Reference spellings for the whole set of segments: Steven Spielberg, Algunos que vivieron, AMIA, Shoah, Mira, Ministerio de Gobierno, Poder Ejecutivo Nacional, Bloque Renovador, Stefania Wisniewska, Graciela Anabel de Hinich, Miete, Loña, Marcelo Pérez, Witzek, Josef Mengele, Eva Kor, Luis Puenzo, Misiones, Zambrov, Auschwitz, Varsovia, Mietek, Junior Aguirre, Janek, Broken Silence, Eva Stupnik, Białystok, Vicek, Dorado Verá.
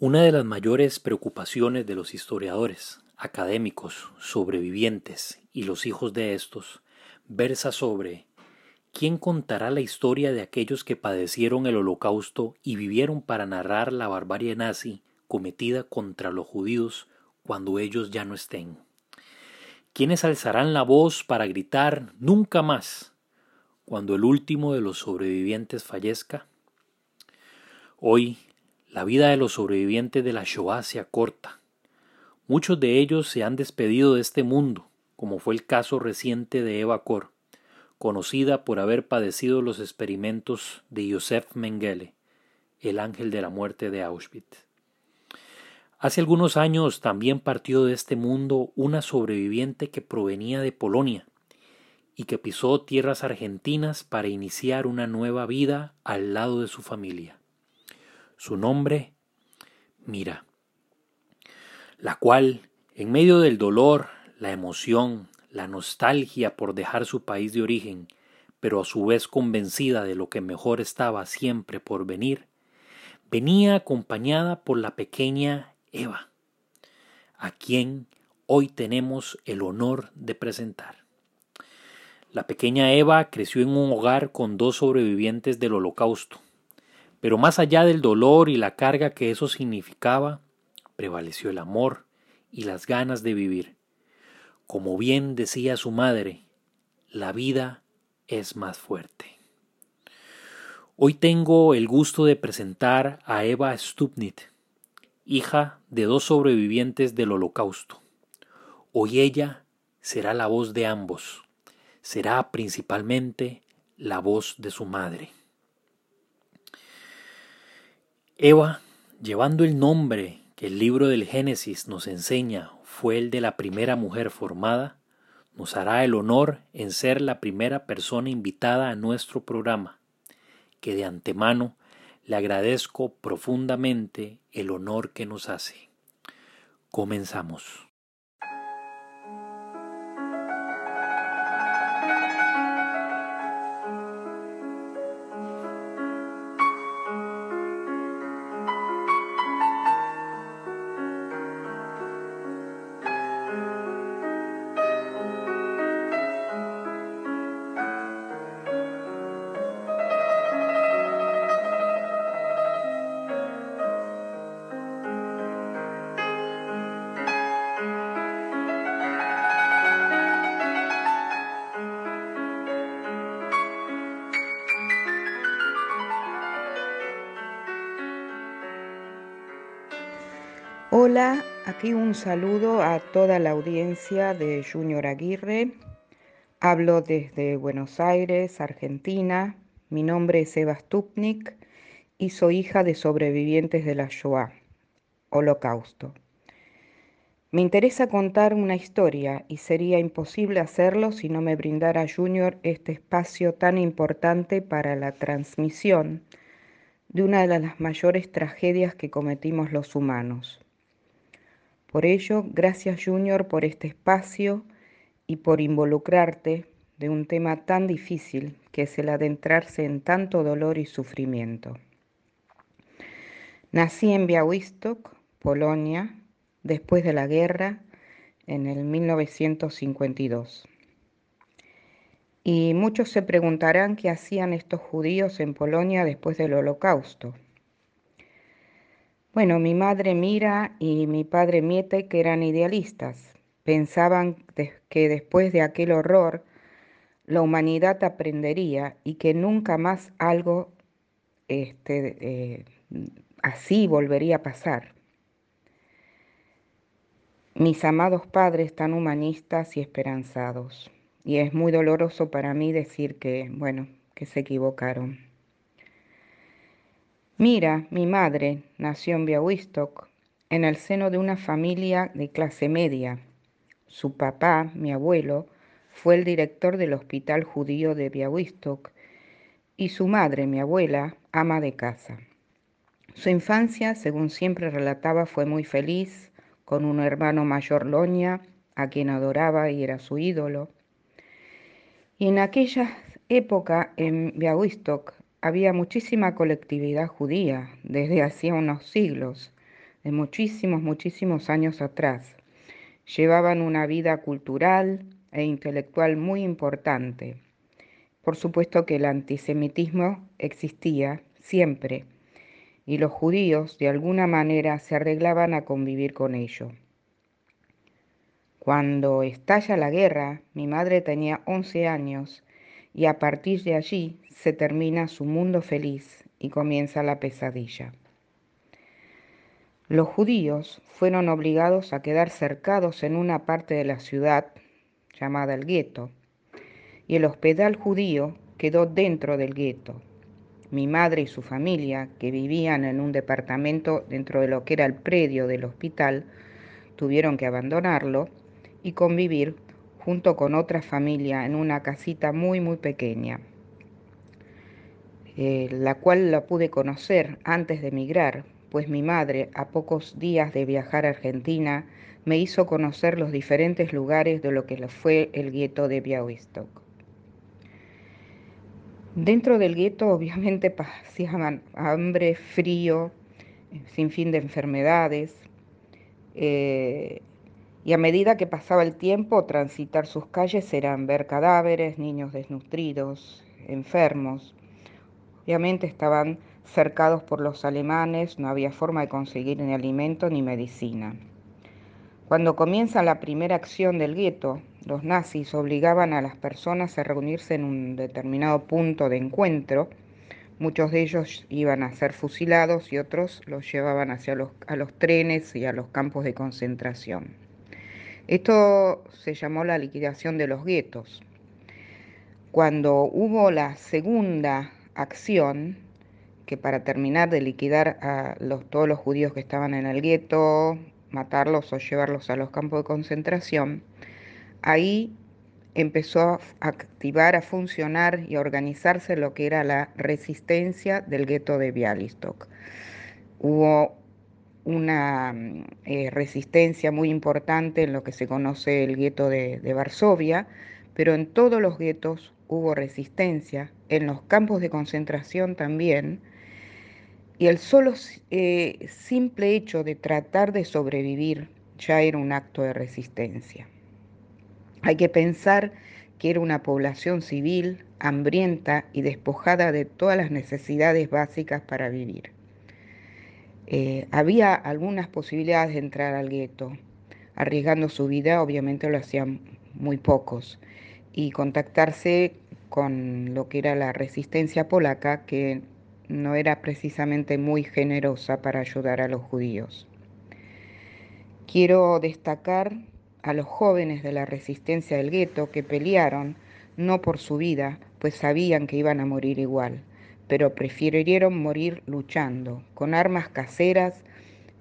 Una de las mayores preocupaciones de los historiadores, académicos, sobrevivientes y los hijos de estos versa sobre ¿quién contará la historia de aquellos que padecieron el Holocausto y vivieron para narrar la barbarie nazi cometida contra los judíos cuando ellos ya no estén? ¿Quiénes alzarán la voz para gritar nunca más cuando el último de los sobrevivientes fallezca? Hoy, la vida de los sobrevivientes de la Shoah se acorta. Muchos de ellos se han despedido de este mundo, como fue el caso reciente de Eva Kor, conocida por haber padecido los experimentos de Josef Mengele, el ángel de la muerte de Auschwitz. Hace algunos años también partió de este mundo una sobreviviente que provenía de Polonia y que pisó tierras argentinas para iniciar una nueva vida al lado de su familia. Su nombre, Mira, la cual, en medio del dolor, la emoción, la nostalgia por dejar su país de origen, pero a su vez convencida de lo que mejor estaba siempre por venir, venía acompañada por la pequeña Eva, a quien hoy tenemos el honor de presentar. La pequeña Eva creció en un hogar con dos sobrevivientes del Holocausto, pero más allá del dolor y la carga que eso significaba, prevaleció el amor y las ganas de vivir. Como bien decía su madre, la vida es más fuerte. Hoy tengo el gusto de presentar a Eva Stupnik, hija de dos sobrevivientes del Holocausto. Hoy ella será la voz de ambos, será principalmente la voz de su madre. Eva, llevando el nombre que el libro del Génesis nos enseña, fue el de la primera mujer formada, nos hará el honor en ser la primera persona invitada a nuestro programa, que de antemano le agradezco profundamente el honor que nos hace. Comenzamos. Hola, aquí un saludo a toda la audiencia de Junior Aguirre. Hablo desde Buenos Aires, Argentina. Mi nombre es Eva Stupnik y soy hija de sobrevivientes de la Shoah, Holocausto. Me interesa contar una historia y sería imposible hacerlo si no me brindara Junior este espacio tan importante para la transmisión de una de las mayores tragedias que cometimos los humanos. Por ello, gracias Junior por este espacio y por involucrarte de un tema tan difícil que es el adentrarse en tanto dolor y sufrimiento. Nací en Białystok, Polonia, después de la guerra, en el 1952. Y muchos se preguntarán qué hacían estos judíos en Polonia después del Holocausto. Bueno, mi madre Mira y mi padre Miete, que eran idealistas, pensaban que después de aquel horror la humanidad aprendería y que nunca más algo así volvería a pasar. Mis amados padres tan humanistas y esperanzados. Y es muy doloroso para mí decir que se equivocaron. Mira, mi madre nació en Białystok, en el seno de una familia de clase media. Su papá, mi abuelo, fue el director del hospital judío de Białystok y su madre, mi abuela, ama de casa. Su infancia, según siempre relataba, fue muy feliz, con un hermano mayor, Loña, a quien adoraba y era su ídolo. Y en aquella época en Białystok había muchísima colectividad judía desde hacía unos siglos, de muchísimos, muchísimos años atrás. Llevaban una vida cultural e intelectual muy importante. Por supuesto que el antisemitismo existía siempre, y los judíos de alguna manera se arreglaban a convivir con ello. Cuando estalla la guerra, mi madre tenía 11 años, y a partir de allí se termina su mundo feliz y comienza la pesadilla. Los judíos fueron obligados a quedar cercados en una parte de la ciudad, llamada el gueto, y el hospital judío quedó dentro del gueto. Mi madre y su familia, que vivían en un departamento dentro de lo que era el predio del hospital, tuvieron que abandonarlo y convivir junto con otra familia en una casita muy, muy pequeña, la cual la pude conocer antes de emigrar, pues mi madre, a pocos días de viajar a Argentina, me hizo conocer los diferentes lugares de lo que fue el gueto de Białystok. Dentro del gueto obviamente pasaban hambre, frío, sin fin de enfermedades, y a medida que pasaba el tiempo, transitar sus calles eran ver cadáveres, niños desnutridos, enfermos. Obviamente estaban cercados por los alemanes, no había forma de conseguir ni alimento ni medicina. Cuando comienza la primera acción del gueto, los nazis obligaban a las personas a reunirse en un determinado punto de encuentro. Muchos de ellos iban a ser fusilados y otros los llevaban hacia a los trenes y a los campos de concentración. Esto se llamó la liquidación de los guetos. Cuando hubo la segunda acción, que para terminar de liquidar a todos los judíos que estaban en el gueto, matarlos o llevarlos a los campos de concentración, ahí empezó a activar, a funcionar y a organizarse lo que era la resistencia del gueto de Białystok. Hubo una resistencia muy importante en lo que se conoce el gueto de Varsovia, pero en todos los guetos hubo resistencia, en los campos de concentración también, y el solo simple hecho de tratar de sobrevivir ya era un acto de resistencia. Hay que pensar que era una población civil, hambrienta y despojada de todas las necesidades básicas para vivir. Había algunas posibilidades de entrar al gueto. Arriesgando su vida, obviamente lo hacían muy pocos, y contactarse con lo que era la resistencia polaca, que no era precisamente muy generosa para ayudar a los judíos. Quiero destacar a los jóvenes de la resistencia del gueto que pelearon, no por su vida, pues sabían que iban a morir igual, pero prefirieron morir luchando, con armas caseras,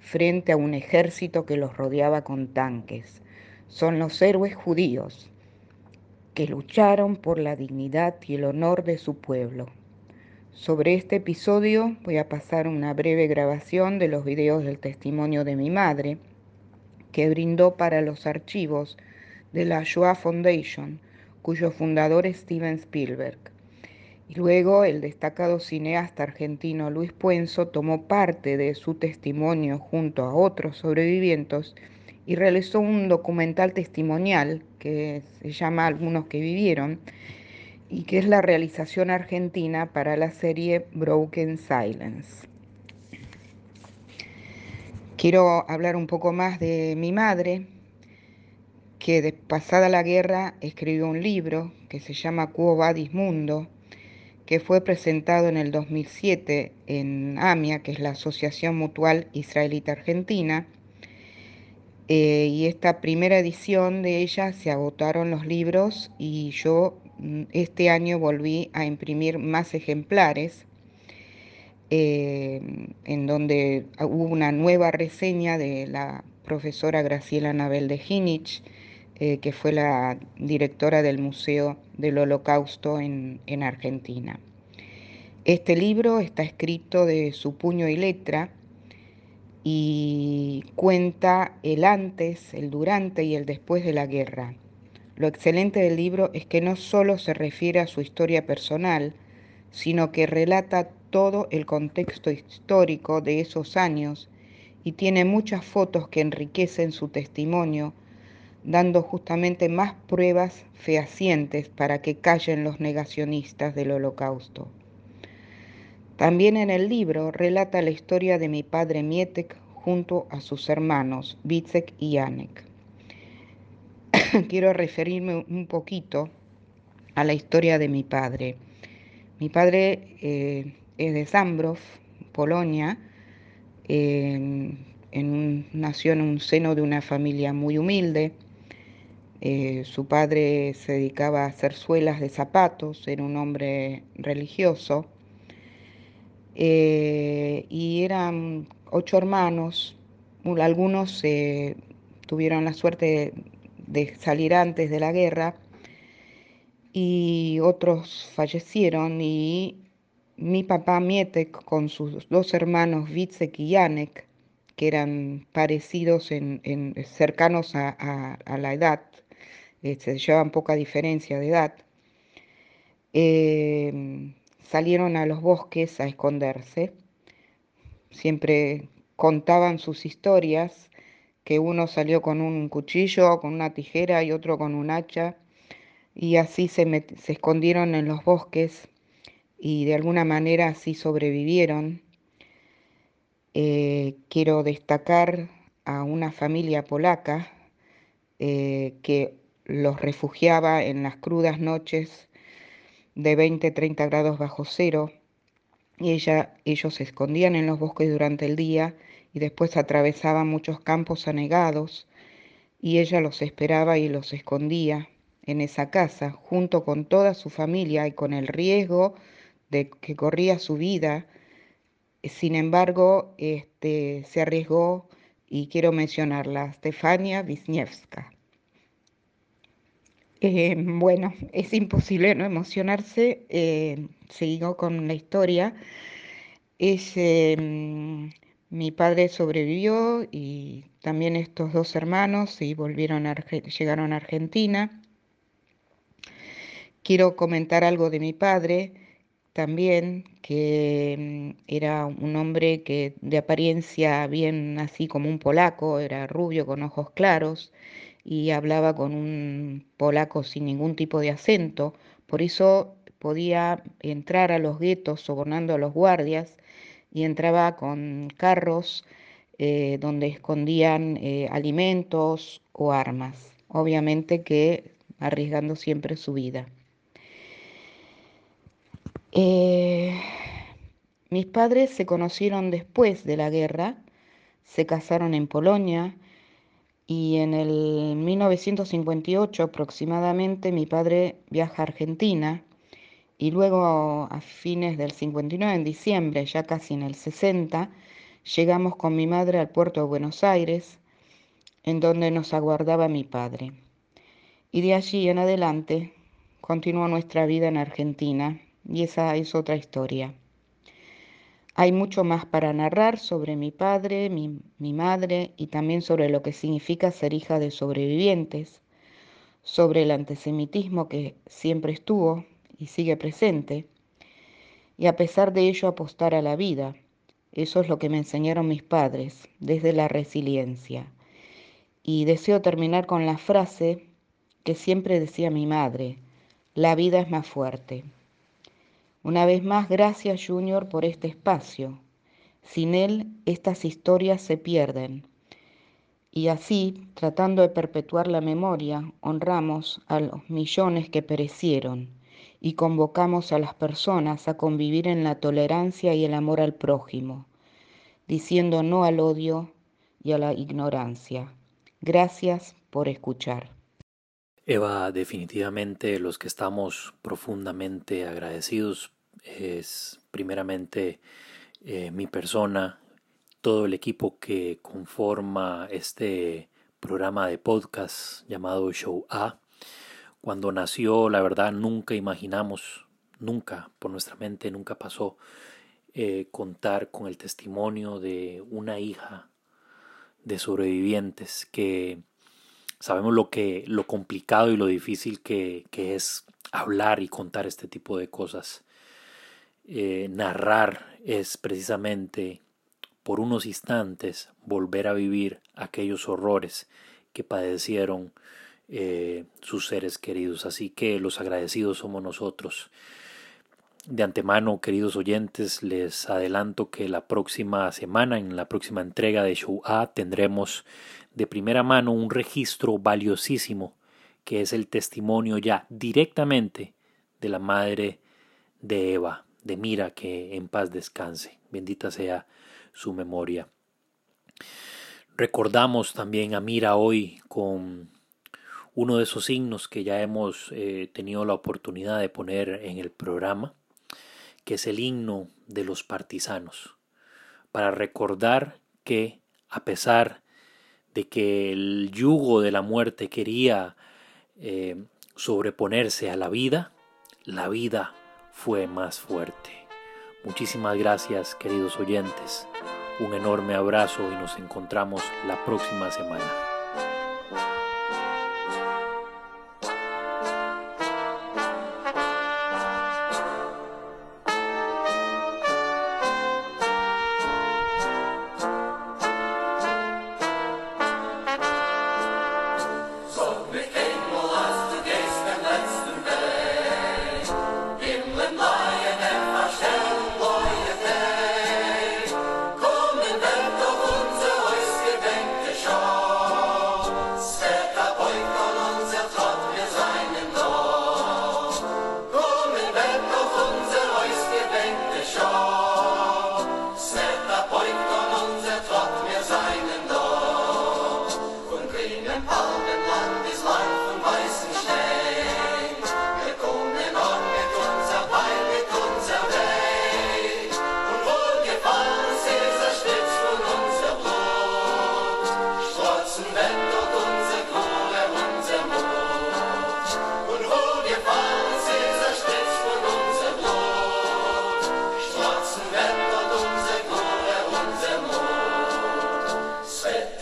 frente a un ejército que los rodeaba con tanques. Son los héroes judíos que lucharon por la dignidad y el honor de su pueblo. Sobre este episodio voy a pasar una breve grabación de los videos del testimonio de mi madre, que brindó para los archivos de la Shoah Foundation, cuyo fundador es Steven Spielberg. Y luego el destacado cineasta argentino Luis Puenzo tomó parte de su testimonio junto a otros sobrevivientes y realizó un documental testimonial que se llama Algunos que vivieron, y que es la realización argentina para la serie Broken Silence. Quiero hablar un poco más de mi madre, que pasada la guerra escribió un libro que se llama Cuo Vadis Mundo, que fue presentado en el 2007 en AMIA, que es la Asociación Mutual Israelita Argentina, y esta primera edición de ella se agotaron los libros, y yo este año volví a imprimir más ejemplares, en donde hubo una nueva reseña de la profesora Graciela Anabel de Hinich, que fue la directora del Museo del Holocausto en Argentina. Este libro está escrito de su puño y letra y cuenta el antes, el durante y el después de la guerra. Lo excelente del libro es que no solo se refiere a su historia personal, sino que relata todo el contexto histórico de esos años y tiene muchas fotos que enriquecen su testimonio, dando justamente más pruebas fehacientes para que callen los negacionistas del Holocausto. También en el libro relata la historia de mi padre Mietek junto a sus hermanos Vicek y Janek. Quiero referirme un poquito a la historia de mi padre. Mi padre es de Zambrov, Polonia. Nació en un seno de una familia muy humilde. Su padre se dedicaba a hacer suelas de zapatos, era un hombre religioso. Y eran 8 hermanos. Algunos tuvieron la suerte de salir antes de la guerra y otros fallecieron, y mi papá Mietek con sus 2 hermanos Witzek y Janek, que eran parecidos, cercanos a la edad, se llevaban poca diferencia de edad, salieron a los bosques a esconderse. Siempre contaban sus historias, que uno salió con un cuchillo, con una tijera y otro con un hacha, y así se escondieron en los bosques y de alguna manera así sobrevivieron. Quiero destacar a una familia polaca que los refugiaba en las crudas noches de 20-30 grados bajo cero, y ellos se escondían en los bosques durante el día y después atravesaban muchos campos anegados, y ella los esperaba y los escondía en esa casa junto con toda su familia y con el riesgo de que corría su vida. Sin embargo, se arriesgó, y quiero mencionarla, Stefania Wisniewska. Bueno, es imposible no emocionarse. Sigo con la historia. Mi padre sobrevivió, y también estos 2 hermanos, y llegaron a Argentina. Quiero comentar algo de mi padre también, que era un hombre que de apariencia bien así como un polaco, era rubio con ojos claros y hablaba con un polaco sin ningún tipo de acento, por eso podía entrar a los guetos sobornando a los guardias, y entraba con carros donde escondían alimentos o armas, obviamente que arriesgando siempre su vida. Mis padres se conocieron después de la guerra, se casaron en Polonia, y en el 1958 aproximadamente mi padre viaja a Argentina, y luego a fines del 59, en diciembre, ya casi en el 60, llegamos con mi madre al puerto de Buenos Aires, en donde nos aguardaba mi padre. Y de allí en adelante continuó nuestra vida en Argentina. Y esa es otra historia. Hay mucho más para narrar sobre mi padre, mi madre, y también sobre lo que significa ser hija de sobrevivientes, sobre el antisemitismo que siempre estuvo y sigue presente, y a pesar de ello apostar a la vida. Eso es lo que me enseñaron mis padres, desde la resiliencia. Y deseo terminar con la frase que siempre decía mi madre: la vida es más fuerte. Una vez más, gracias Junior por este espacio. Sin él, estas historias se pierden. Y así, tratando de perpetuar la memoria, honramos a los millones que perecieron y convocamos a las personas a convivir en la tolerancia y el amor al prójimo, diciendo no al odio y a la ignorancia. Gracias por escuchar. Eva, definitivamente los que estamos profundamente agradecidos es primeramente mi persona, todo el equipo que conforma este programa de podcast llamado Shoah. Cuando nació, la verdad, nunca imaginamos, nunca, por nuestra mente nunca pasó contar con el testimonio de una hija de sobrevivientes que... Sabemos lo complicado y lo difícil que es hablar y contar este tipo de cosas. Narrar es precisamente por unos instantes volver a vivir aquellos horrores que padecieron sus seres queridos. Así que los agradecidos somos nosotros. De antemano, queridos oyentes, les adelanto que la próxima semana, en la próxima entrega de Shoah, tendremos de primera mano un registro valiosísimo, que es el testimonio ya directamente de la madre de Eva, de Mira, que en paz descanse. Bendita sea su memoria. Recordamos también a Mira hoy con uno de esos himnos que ya hemos tenido la oportunidad de poner en el programa, que es el himno de los partisanos, para recordar que, a pesar de que el yugo de la muerte quería sobreponerse a la vida fue más fuerte. Muchísimas gracias, queridos oyentes. Un enorme abrazo y nos encontramos la próxima semana. Say